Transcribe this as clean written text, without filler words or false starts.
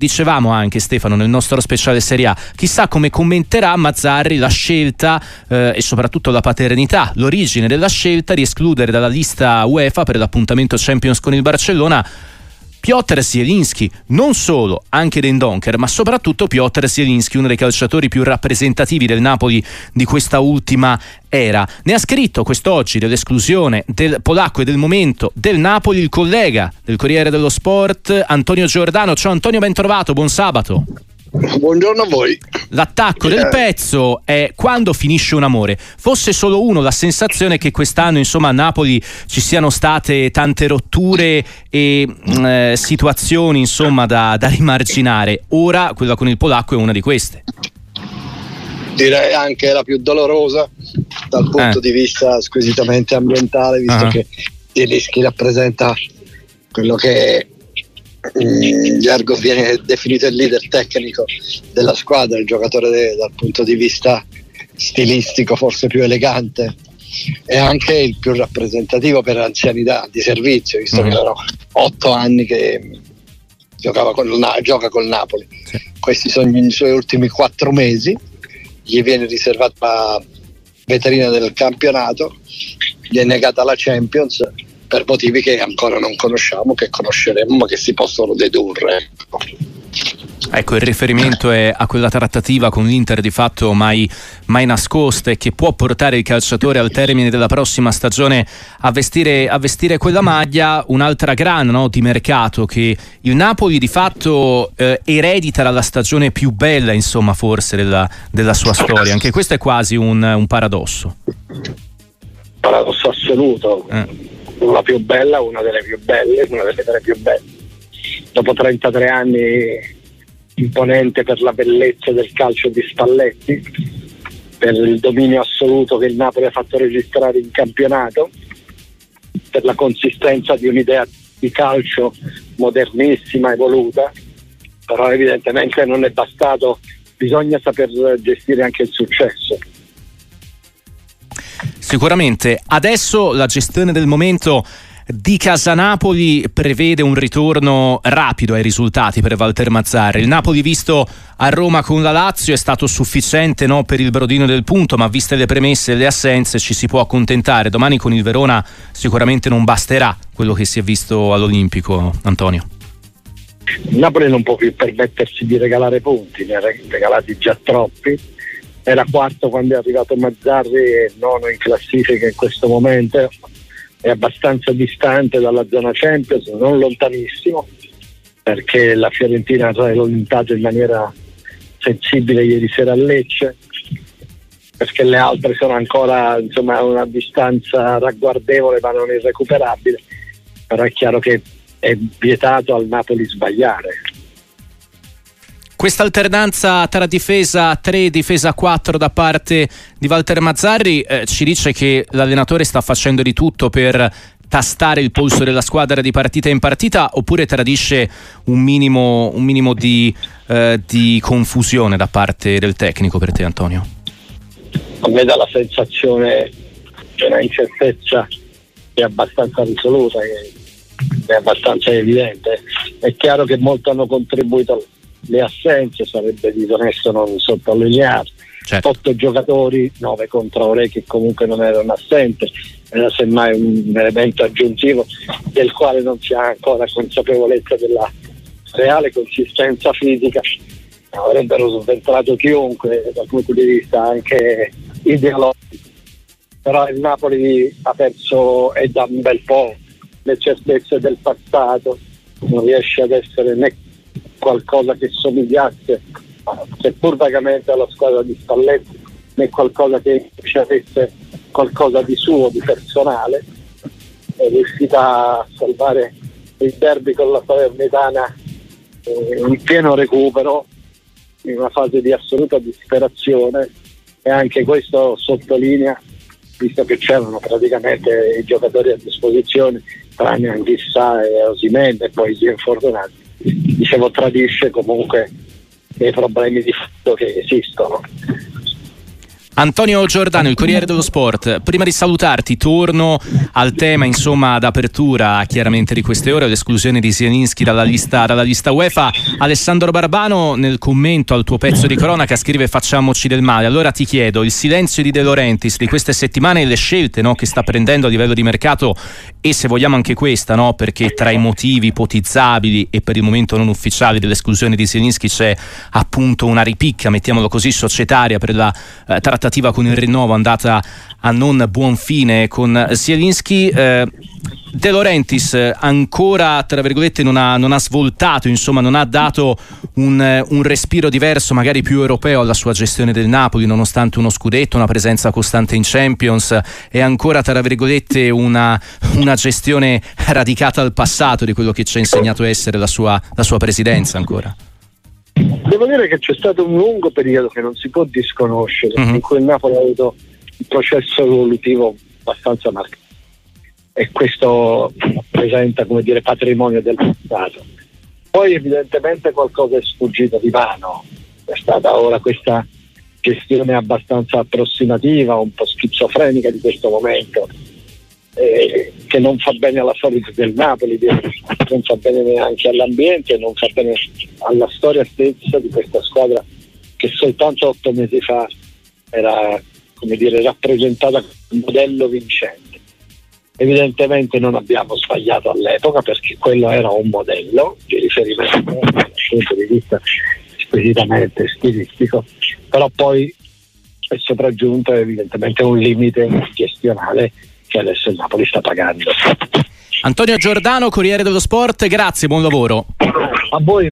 Dicevamo anche, Stefano, nel nostro speciale Serie A, chissà come commenterà Mazzarri la scelta e soprattutto la paternità, l'origine della scelta di escludere dalla lista UEFA per l'appuntamento Champions con il Barcellona Piotr Zielinski, non solo, anche Den Donker, ma soprattutto Piotr Zielinski, uno dei calciatori più rappresentativi del Napoli di questa ultima era. Ne ha scritto quest'oggi dell'esclusione del polacco e del momento del Napoli il collega del Corriere dello Sport Antonio Giordano. Ciao Antonio, ben trovato, buon sabato. Buongiorno a voi. L'attacco del pezzo è: quando finisce un amore? Fosse solo uno, la sensazione che quest'anno, insomma, a Napoli ci siano state tante rotture e situazioni, insomma, da rimarginare. Ora quella con il polacco è una di queste. Direi anche la più dolorosa dal punto di vista squisitamente ambientale, visto che Zielinski rappresenta quello che in gergo viene definito il leader tecnico della squadra, il giocatore dal punto di vista stilistico forse più elegante e anche il più rappresentativo per anzianità di servizio, visto che erano 8 anni che gioca col Napoli. Sì. Questi sono i suoi ultimi 4 mesi, gli viene riservata la vetrina del campionato, gli è negata la Champions per motivi che ancora non conosciamo, che conosceremo, ma che si possono dedurre. Ecco, il riferimento è a quella trattativa con l'Inter di fatto mai nascosta e che può portare il calciatore al termine della prossima stagione a vestire quella maglia. Un'altra grana, no, di mercato che il Napoli di fatto eredita dalla stagione più bella, insomma, forse della sua storia. Anche questo è quasi un paradosso. Paradosso assoluto. La più bella, una delle più belle, una delle tre più belle. Dopo 33 anni imponente per la bellezza del calcio di Spalletti, per il dominio assoluto che il Napoli ha fatto registrare in campionato, per la consistenza di un'idea di calcio modernissima, evoluta, però evidentemente non è bastato, bisogna saper gestire anche il successo. Sicuramente adesso la gestione del momento di Casanapoli prevede un ritorno rapido ai risultati per Walter Mazzarri. Il Napoli visto a Roma con la Lazio è stato sufficiente, no, per il brodino del punto, ma viste le premesse e le assenze ci si può accontentare. Domani con il Verona sicuramente non basterà quello che si è visto all'Olimpico, Antonio. Il Napoli non può più permettersi di regalare punti, ne ha regalati già troppi. Era quarto quando è arrivato Mazzarri e nono in classifica in questo momento, è abbastanza distante dalla zona Champions, non lontanissimo, perché la Fiorentina ha rallentato in maniera sensibile ieri sera a Lecce, perché le altre sono ancora, insomma, a una distanza ragguardevole ma non irrecuperabile, però è chiaro che è vietato al Napoli sbagliare. Questa alternanza tra difesa 3 e difesa 4 da parte di Walter Mazzarri ci dice che l'allenatore sta facendo di tutto per tastare il polso della squadra di partita in partita, oppure tradisce un minimo di confusione da parte del tecnico? Per te, Antonio? A me dà la sensazione di una incertezza che è abbastanza risoluta, che è abbastanza evidente. È chiaro che molto hanno contribuito le assenze, sarebbe disonesto non sottolineare. Certo. 8 giocatori, 9 contro 3 che comunque non erano assenti, era semmai un elemento aggiuntivo del quale non si ha ancora consapevolezza della reale consistenza fisica. Avrebbero subentrato chiunque dal punto di vista anche ideologico, però il Napoli ha perso e da un bel po' le certezze del passato, non riesce ad essere né qualcosa che somigliasse, seppur vagamente, alla squadra di Spalletti, né qualcosa che ci avesse qualcosa di suo, di personale. È riuscita a salvare il derby con la Salernitana in pieno recupero, in una fase di assoluta disperazione, e anche questo sottolinea, visto che c'erano praticamente i giocatori a disposizione, tranne Anguissa e Osimhen, e poi si è infortunato. Dicevo, tradisce comunque dei problemi di fondo che esistono. Antonio Giordano, il Corriere dello Sport. Prima di salutarti torno al tema, insomma, d'apertura chiaramente di queste ore, l'esclusione di Zielinski dalla lista UEFA. Alessandro Barbano nel commento al tuo pezzo di cronaca scrive: facciamoci del male. Allora ti chiedo, il silenzio di De Laurentiis di queste settimane e le scelte, no, che sta prendendo a livello di mercato, e se vogliamo anche questa, no, perché tra i motivi ipotizzabili e per il momento non ufficiali dell'esclusione di Zielinski c'è appunto una ripicca, mettiamolo così, societaria per la trattativa con il rinnovo andata a non buon fine con Zielinski. De Laurentiis ancora, tra virgolette, non ha svoltato, insomma non ha dato un respiro diverso, magari più europeo, alla sua gestione del Napoli, nonostante uno scudetto, una presenza costante in Champions, e ancora, tra virgolette, una gestione radicata al passato di quello che ci ha insegnato a essere la sua presidenza ancora. Devo dire che c'è stato un lungo periodo che non si può disconoscere, in cui il Napoli ha avuto un processo evolutivo abbastanza marcato, e questo presenta, come dire, patrimonio del passato. Poi evidentemente qualcosa è sfuggito di mano, è stata ora questa gestione abbastanza approssimativa, un po' schizofrenica di questo momento, che non fa bene alla storia del Napoli, non fa bene neanche all'ambiente, non fa bene alla storia stessa di questa squadra che soltanto 8 mesi fa era, come dire, rappresentata come un modello vincente. Evidentemente non abbiamo sbagliato all'epoca, perché quello era un modello di riferimento dal punto di vista squisitamente stilistico, però poi è sopraggiunto evidentemente un limite gestionale che adesso il Napoli sta pagando. Antonio Giordano, Corriere dello Sport, grazie, buon lavoro. A voi.